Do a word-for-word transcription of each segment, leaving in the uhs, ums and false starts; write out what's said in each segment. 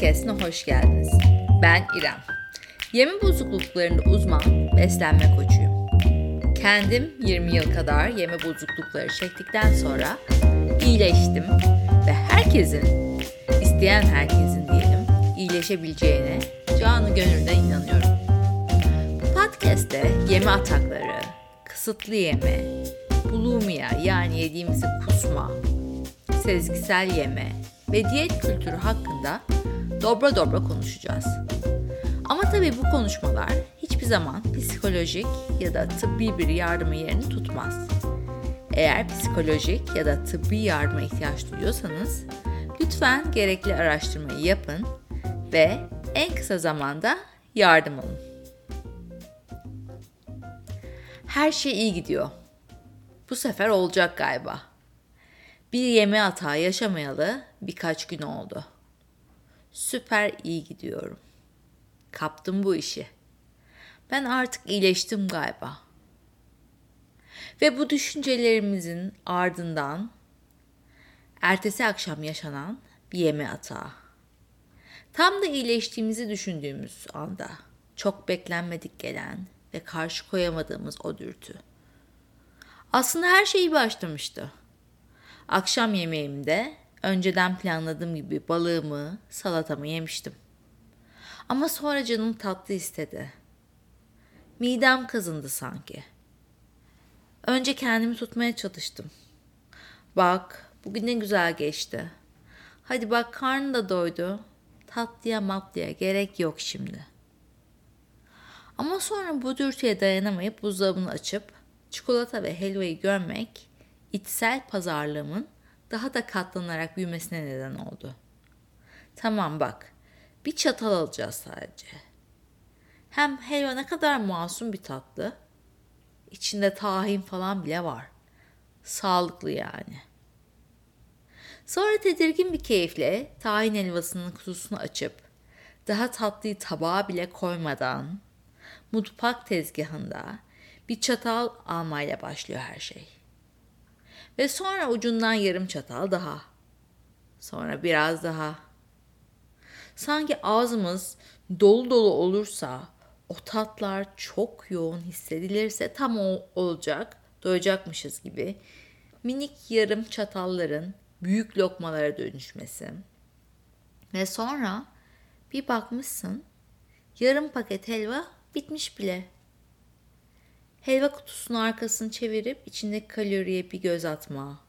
Podcast'ına hoş geldiniz. Ben İrem. Yeme bozukluklarında uzman, beslenme koçuyum. Kendim yirmi yıl kadar yeme bozuklukları çektikten sonra iyileştim ve herkesin, isteyen herkesin diyelim, iyileşebileceğine canı gönülden inanıyorum. Bu podcast'te yeme atakları, kısıtlı yeme, bulimia yani yediğimizi kusma, sezgisel yeme ve diyet kültürü hakkında dobra dobra konuşacağız. Ama tabii bu konuşmalar hiçbir zaman psikolojik ya da tıbbi bir yardımın yerini tutmaz. Eğer psikolojik ya da tıbbi yardıma ihtiyaç duyuyorsanız lütfen gerekli araştırmayı yapın ve en kısa zamanda yardım alın. Her şey iyi gidiyor. Bu sefer olacak galiba. Bir yeme atağı yaşamayalı birkaç gün oldu. Süper iyi gidiyorum. Kaptım bu işi. Ben artık iyileştim galiba. Ve bu düşüncelerimizin ardından ertesi akşam yaşanan bir yeme atağı. Tam da iyileştiğimizi düşündüğümüz anda çok beklenmedik gelen ve karşı koyamadığımız o dürtü. Aslında her şey iyi başlamıştı. Akşam yemeğimde önceden planladığım gibi balığımı, salatamı yemiştim. Ama sonra canım tatlı istedi. Midem kazındı sanki. Önce kendimi tutmaya çalıştım. Bak, bugün ne güzel geçti. Hadi bak, karnı da doydu. Tatlıya matlıya gerek yok şimdi. Ama sonra bu dürtüye dayanamayıp buzdolabını açıp çikolata ve helvayı görmek içsel pazarlığımın daha da katlanarak büyümesine neden oldu. Tamam bak, bir çatal alacağız sadece. Hem helva ne kadar masum bir tatlı. İçinde tahin falan bile var. Sağlıklı yani. Sonra tedirgin bir keyifle tahin helvasının kutusunu açıp daha tatlıyı tabağa bile koymadan mutfak tezgahında bir çatal almayla başlıyor her şey. Ve sonra ucundan yarım çatal daha. Sonra biraz daha. Sanki ağzımız dolu dolu olursa, o tatlar çok yoğun hissedilirse tam o olacak, doyacakmışız gibi minik yarım çatalların büyük lokmalara dönüşmesi. Ve sonra bir bakmışsın, yarım paket helva bitmiş bile. Helva kutusunun arkasını çevirip içindeki kaloriye bir göz atma.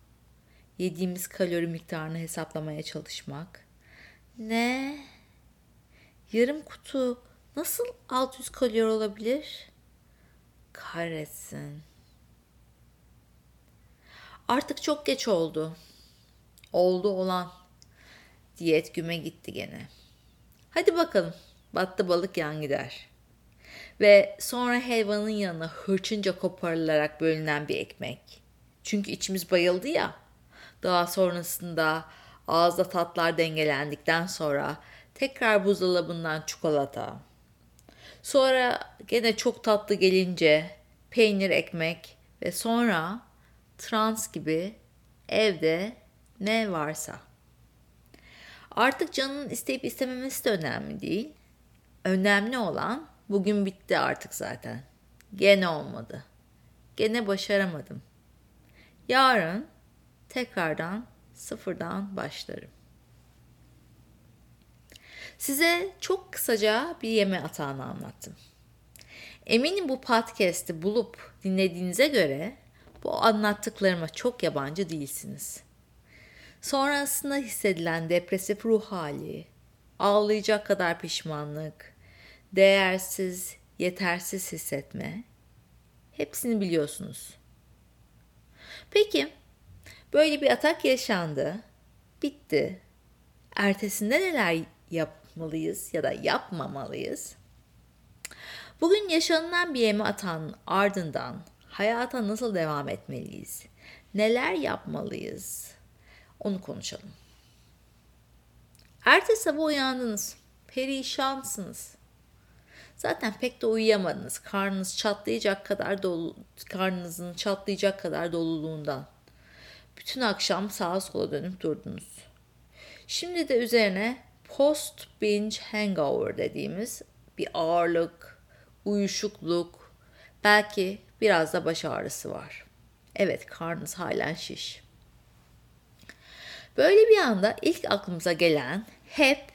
Yediğimiz kalori miktarını hesaplamaya çalışmak. Ne? Yarım kutu nasıl altı yüz kalori olabilir? Kahretsin. Artık çok geç oldu. Oldu olan. Diyet güme gitti gene. Hadi bakalım. Battı balık yan gider. Ve sonra helvanın yanına hırçınca koparılarak bölünen bir ekmek. Çünkü içimiz bayıldı ya. Daha sonrasında ağızda tatlar dengelendikten sonra tekrar buzdolabından çikolata. Sonra gene çok tatlı gelince peynir ekmek ve sonra trans gibi evde ne varsa. Artık canının isteyip istememesi de önemli değil. Önemli olan bugün bitti artık zaten. Gene olmadı. Gene başaramadım. Yarın tekrardan sıfırdan başlarım. Size çok kısaca bir yeme atağını anlattım. Eminim bu podcast'i bulup dinlediğinize göre bu anlattıklarıma çok yabancı değilsiniz. Sonrasında hissedilen depresif ruh hali, ağlayacak kadar pişmanlık, değersiz, yetersiz hissetme, hepsini biliyorsunuz. Peki, böyle bir atak yaşandı, bitti. Ertesinde neler yapmalıyız ya da yapmamalıyız? Bugün yaşanılan bir yeme atağının ardından hayata nasıl devam etmeliyiz? Neler yapmalıyız? Onu konuşalım. Ertesi sabah uyandınız, perişansınız. Zaten pek de uyuyamadınız. Karnınız çatlayacak kadar dolu, karnınızın çatlayacak kadar doluluğundan. Bütün akşam sağa sola dönüp durdunuz. Şimdi de üzerine post binge hangover dediğimiz bir ağırlık, uyuşukluk, belki biraz da baş ağrısı var. Evet, karnınız halen şiş. Böyle bir anda ilk aklımıza gelen hep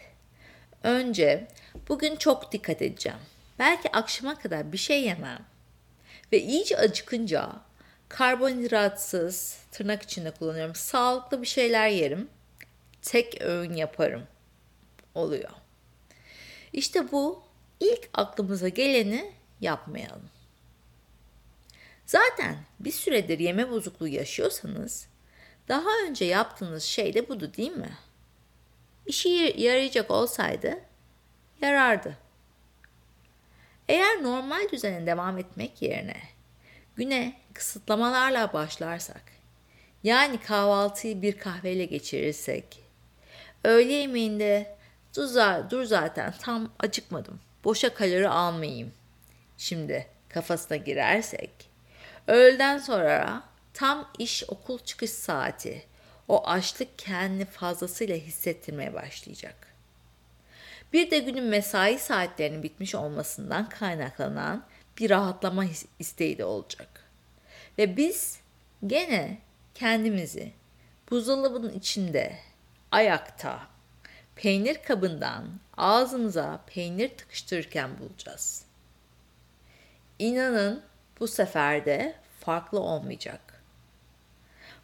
önce bugün çok dikkat edeceğim. Belki akşama kadar bir şey yemem ve iyice acıkınca karbonhidratsız, tırnak içinde kullanıyorum, sağlıklı bir şeyler yerim. Tek öğün yaparım oluyor. İşte bu ilk aklımıza geleni yapmayalım. Zaten bir süredir yeme bozukluğu yaşıyorsanız daha önce yaptığınız şey de budu değil mi? İşe yarayacak olsaydı yarardı. Eğer normal düzene devam etmek yerine güne kısıtlamalarla başlarsak, yani kahvaltıyı bir kahveyle geçirirsek, öğle yemeğinde dur zaten tam acıkmadım, boşa kalori almayayım şimdi kafasına girersek, öğleden sonra tam iş okul çıkış saati o açlık kendini fazlasıyla hissettirmeye başlayacak. Bir de günün mesai saatlerinin bitmiş olmasından kaynaklanan bir rahatlama isteği de olacak. Ve biz gene kendimizi buzdolabının içinde, ayakta, peynir kabından ağzımıza peynir tıkıştırırken bulacağız. İnanın bu sefer de farklı olmayacak.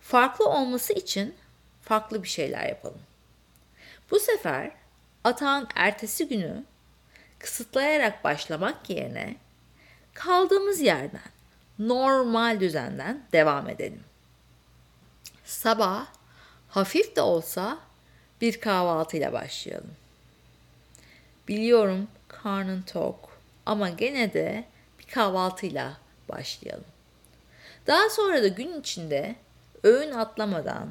Farklı olması için farklı bir şeyler yapalım. Bu sefer atağın ertesi günü kısıtlayarak başlamak yerine kaldığımız yerden, normal düzenden devam edelim. Sabah hafif de olsa bir kahvaltıyla başlayalım. Biliyorum karnın tok ama gene de bir kahvaltıyla başlayalım. Daha sonra da gün içinde öğün atlamadan,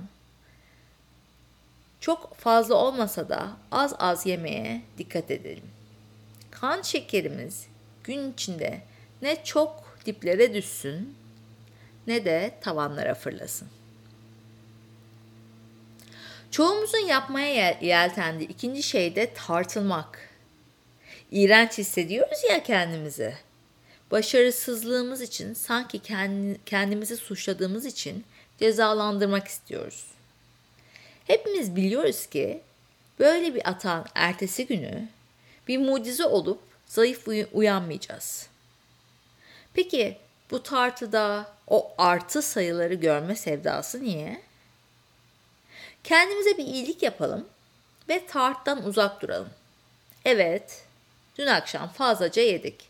çok fazla olmasa da az az yemeye dikkat edelim. Kan şekerimiz gün içinde ne çok diplere düşsün ne de tavanlara fırlasın. Çoğumuzun yapmaya yeltendiği ikinci şey de tartılmak. İğrenç hissediyoruz ya kendimizi. Başarısızlığımız için, sanki kendimizi suçladığımız için cezalandırmak istiyoruz. Hepimiz biliyoruz ki böyle bir atağın ertesi günü bir mucize olup zayıf uyanmayacağız. Peki bu tartıda o artı sayıları görme sevdası niye? Kendimize bir iyilik yapalım ve tarttan uzak duralım. Evet, dün akşam fazlaca yedik.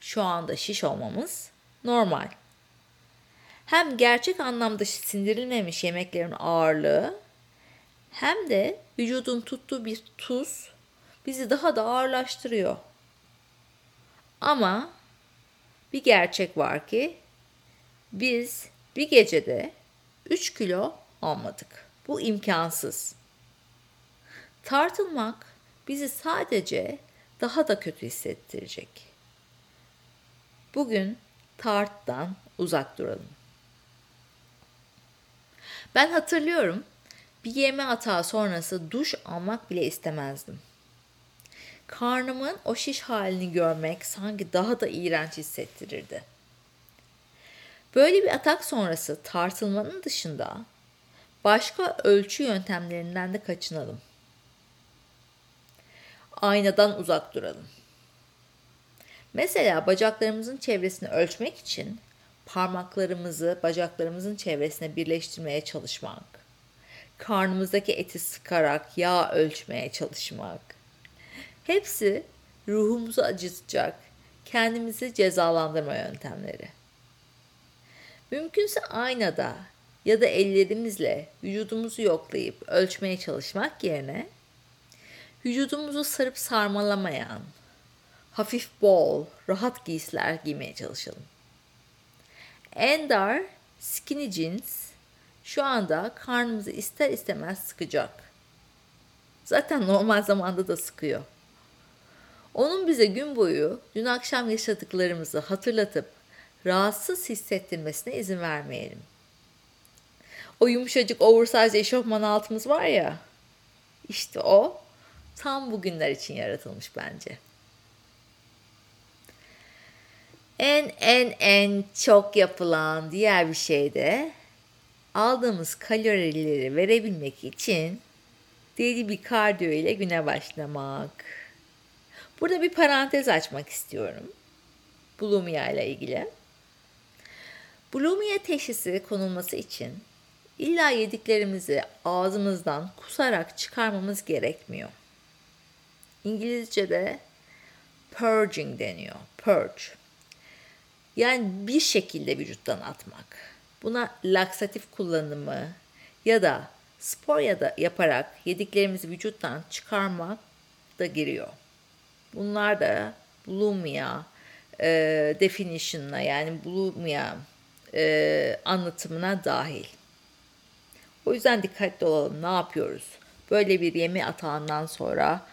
Şu anda şiş olmamız normal. Hem gerçek anlamda sindirilmemiş yemeklerin ağırlığı hem de vücudun tuttuğu bir tuz bizi daha da ağırlaştırıyor. Ama bir gerçek var ki biz bir gecede üç kilo almadık. Bu imkansız. Tartılmak bizi sadece daha da kötü hissettirecek. Bugün tarttan uzak duralım. Ben hatırlıyorum, bir yeme atağı sonrası duş almak bile istemezdim. Karnımın o şiş halini görmek sanki daha da iğrenç hissettirirdi. Böyle bir atak sonrası tartılmanın dışında başka ölçü yöntemlerinden de kaçınalım. Aynadan uzak duralım. Mesela bacaklarımızın çevresini ölçmek için parmaklarımızı bacaklarımızın çevresine birleştirmeye çalışmak, karnımızdaki eti sıkarak yağ ölçmeye çalışmak, hepsi ruhumuzu acıtacak, kendimizi cezalandırma yöntemleri. Mümkünse aynada ya da ellerimizle vücudumuzu yoklayıp ölçmeye çalışmak yerine, vücudumuzu sarıp sarmalamayan, hafif bol, rahat giysiler giymeye çalışalım. En dar skinny jeans şu anda karnımızı ister istemez sıkacak. Zaten normal zamanda da sıkıyor. Onun bize gün boyu dün akşam yaşadıklarımızı hatırlatıp rahatsız hissettirmesine izin vermeyelim. O yumuşacık oversize eşofman altımız var ya, işte o tam bugünler için yaratılmış bence. En en en çok yapılan diğer bir şey de aldığımız kalorileri verebilmek için deli bir kardiyo ile güne başlamak. Burada bir parantez açmak istiyorum. Bulimia ile ilgili. Bulimia teşhisi konulması için illa yediklerimizi ağzımızdan kusarak çıkarmamız gerekmiyor. İngilizce'de purging deniyor. Purge. Yani bir şekilde vücuttan atmak. Buna laksatif kullanımı ya da spor ya da yaparak yediklerimizi vücuttan çıkarmak da giriyor. Bunlar da bulimia e, definition'ına yani bulimia e, anlatımına dahil. O yüzden dikkatli olalım. Ne yapıyoruz? Böyle bir yeme atağından sonra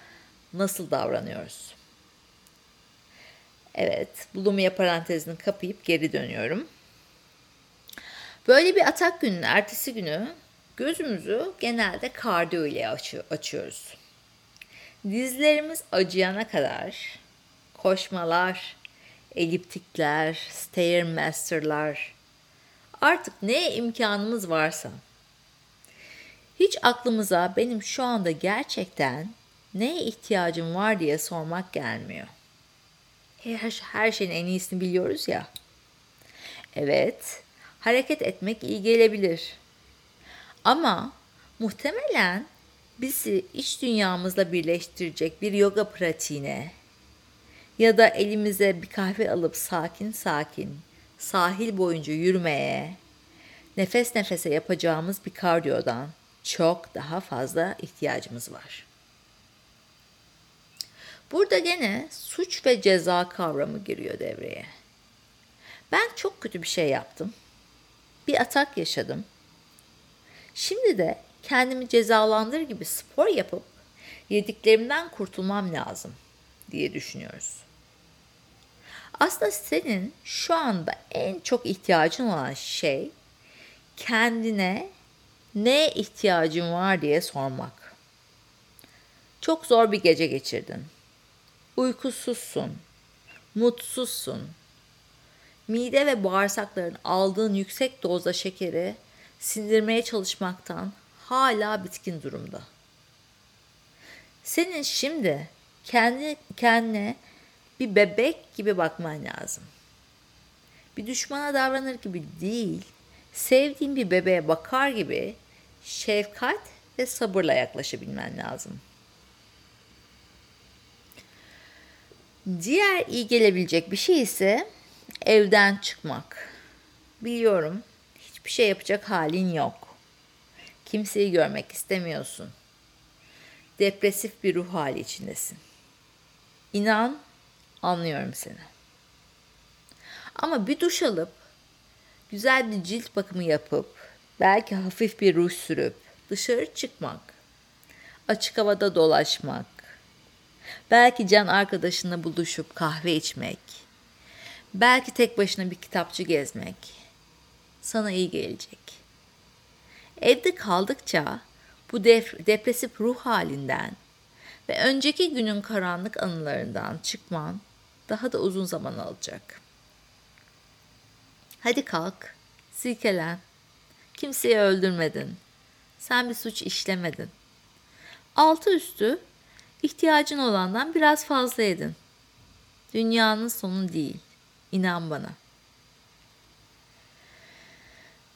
nasıl davranıyoruz? Evet, bulimia parantezini kapayıp geri dönüyorum. Böyle bir atak gününün ertesi günü gözümüzü genelde kardiyo ile açıyoruz. Dizlerimiz acıyana kadar koşmalar, eliptikler, stairmasterlar, artık ne imkanımız varsa. Hiç aklımıza benim şu anda gerçekten neye ihtiyacım var diye sormak gelmiyor. Her, her şeyin en iyisini biliyoruz ya. Evet, hareket etmek iyi gelebilir. Ama muhtemelen bizi iç dünyamızla birleştirecek bir yoga pratiğine ya da elimize bir kahve alıp sakin sakin sahil boyunca yürümeye, nefes nefese yapacağımız bir kardiyodan çok daha fazla ihtiyacımız var. Burada gene suç ve ceza kavramı giriyor devreye. Ben çok kötü bir şey yaptım. Bir atak yaşadım. Şimdi de kendimi cezalandırır gibi spor yapıp yediklerimden kurtulmam lazım diye düşünüyoruz. Aslında senin şu anda en çok ihtiyacın olan şey kendine neye ihtiyacın var diye sormak. Çok zor bir gece geçirdin. Uykusuzsun, mutsuzsun. Mide ve bağırsakların aldığın yüksek dozda şekeri sindirmeye çalışmaktan hala bitkin durumda. Senin şimdi kendi kendine bir bebek gibi bakman lazım. Bir düşmana davranır gibi değil, sevdiğin bir bebeğe bakar gibi şefkat ve sabırla yaklaşabilmen lazım. Diğer iyi gelebilecek bir şey ise evden çıkmak. Biliyorum, hiçbir şey yapacak halin yok. Kimseyi görmek istemiyorsun. Depresif bir ruh hali içindesin. İnan, anlıyorum seni. Ama bir duş alıp, güzel bir cilt bakımı yapıp, belki hafif bir ruj sürüp, dışarı çıkmak, açık havada dolaşmak, belki can arkadaşınla buluşup kahve içmek, belki tek başına bir kitapçı gezmek sana iyi gelecek. Evde kaldıkça bu depresif ruh halinden ve önceki günün karanlık anılarından çıkman daha da uzun zaman alacak. Hadi kalk, silkelen. Kimseyi öldürmedin. Sen bir suç işlemedin. Altı üstü ihtiyacın olandan biraz fazla edin. Dünyanın sonu değil. İnan bana.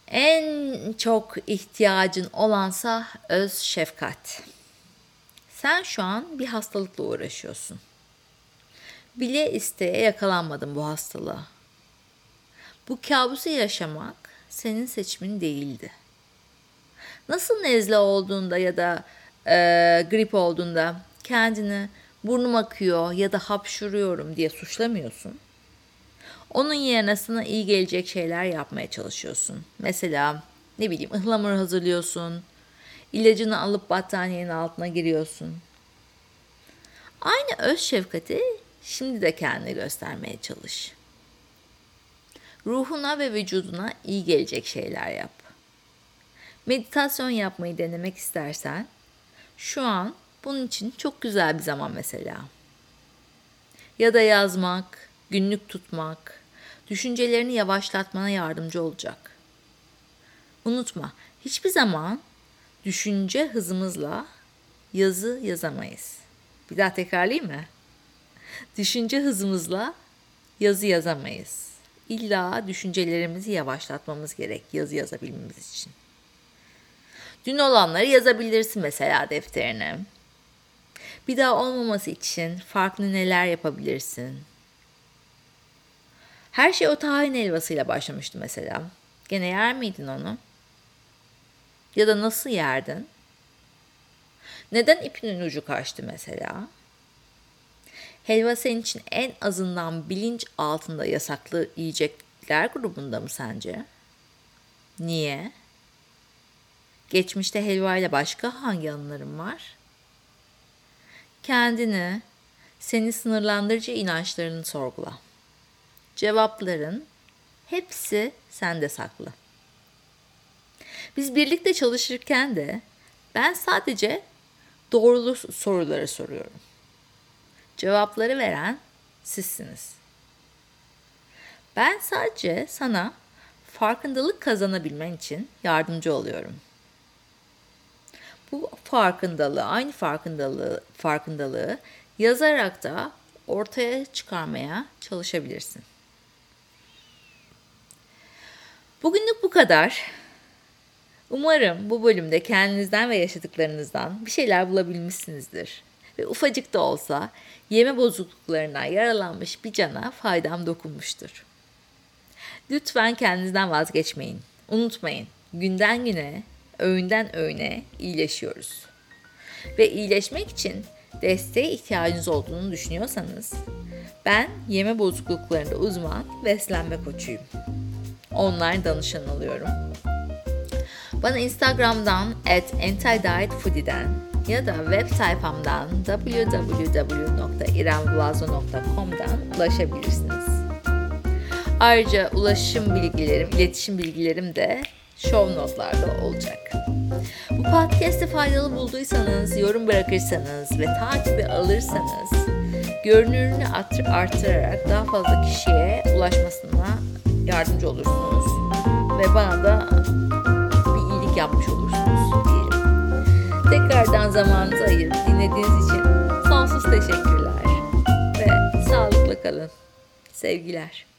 En çok ihtiyacın olansa öz şefkat. Sen şu an bir hastalıkla uğraşıyorsun. Bile isteye yakalanmadın bu hastalığa. Bu kabusu yaşamak senin seçimin değildi. Nasıl nezle olduğunda ya da e, grip olduğunda kendini burnum akıyor ya da hapşuruyorum diye suçlamıyorsun. Onun yerine sana iyi gelecek şeyler yapmaya çalışıyorsun. Mesela ne bileyim ıhlamur hazırlıyorsun. İlacını alıp battaniyenin altına giriyorsun. Aynı öz şefkati şimdi de kendine göstermeye çalış. Ruhuna ve vücuduna iyi gelecek şeyler yap. Meditasyon yapmayı denemek istersen şu an Bunun için çok güzel bir zaman mesela. Ya da yazmak, günlük tutmak, düşüncelerini yavaşlatmana yardımcı olacak. Unutma, hiçbir zaman düşünce hızımızla yazı yazamayız. Bir daha tekrarlayayım mı? Düşünce hızımızla yazı yazamayız. İlla düşüncelerimizi yavaşlatmamız gerek yazı yazabilmemiz için. Dün olanları yazabilirsin mesela defterine. Bir daha olmaması için farklı neler yapabilirsin? Her şey o tahin helvasıyla başlamıştı mesela. Gene yer miydin onu? Ya da nasıl yerdin? Neden ipinin ucu kaçtı mesela? Helva senin için en azından bilinç altında yasaklı yiyecekler grubunda mı sence? Niye? Geçmişte helva ile başka hangi anıların var? Kendini, seni sınırlandırıcı inançlarını sorgula. Cevapların hepsi sende saklı. Biz birlikte çalışırken de ben sadece doğrulu soruları soruyorum. Cevapları veren sizsiniz. Ben sadece sana farkındalık kazanabilmen için yardımcı oluyorum. Bu farkındalığı, aynı farkındalığı, farkındalığı yazarak da ortaya çıkarmaya çalışabilirsin. Bugünlük bu kadar. Umarım bu bölümde kendinizden ve yaşadıklarınızdan bir şeyler bulabilmişsinizdir. Ve ufacık da olsa yeme bozukluklarına yaralanmış bir cana faydam dokunmuştur. Lütfen kendinizden vazgeçmeyin. Unutmayın, günden güne, öğünden öğüne iyileşiyoruz. Ve iyileşmek için desteğe ihtiyacınız olduğunu düşünüyorsanız, ben yeme bozukluklarında uzman beslenme koçuyum. Online danışan alıyorum. Bana Instagram'dan at antidietfoodie'den ya da web sayfamdan double-u double-u double-u nokta iremguazzo nokta com'dan ulaşabilirsiniz. Ayrıca ulaşım bilgilerim, iletişim bilgilerim de show notlarda olacak. Bu podcast'i faydalı bulduysanız, yorum bırakırsanız ve takibi alırsanız görünürlüğünü artırarak daha fazla kişiye ulaşmasına yardımcı olursunuz ve bana da bir iyilik yapmış olursunuz diyelim. Tekrardan zamanınızı ayırıp dinlediğiniz için sonsuz teşekkürler ve sağlıkla kalın. Sevgiler.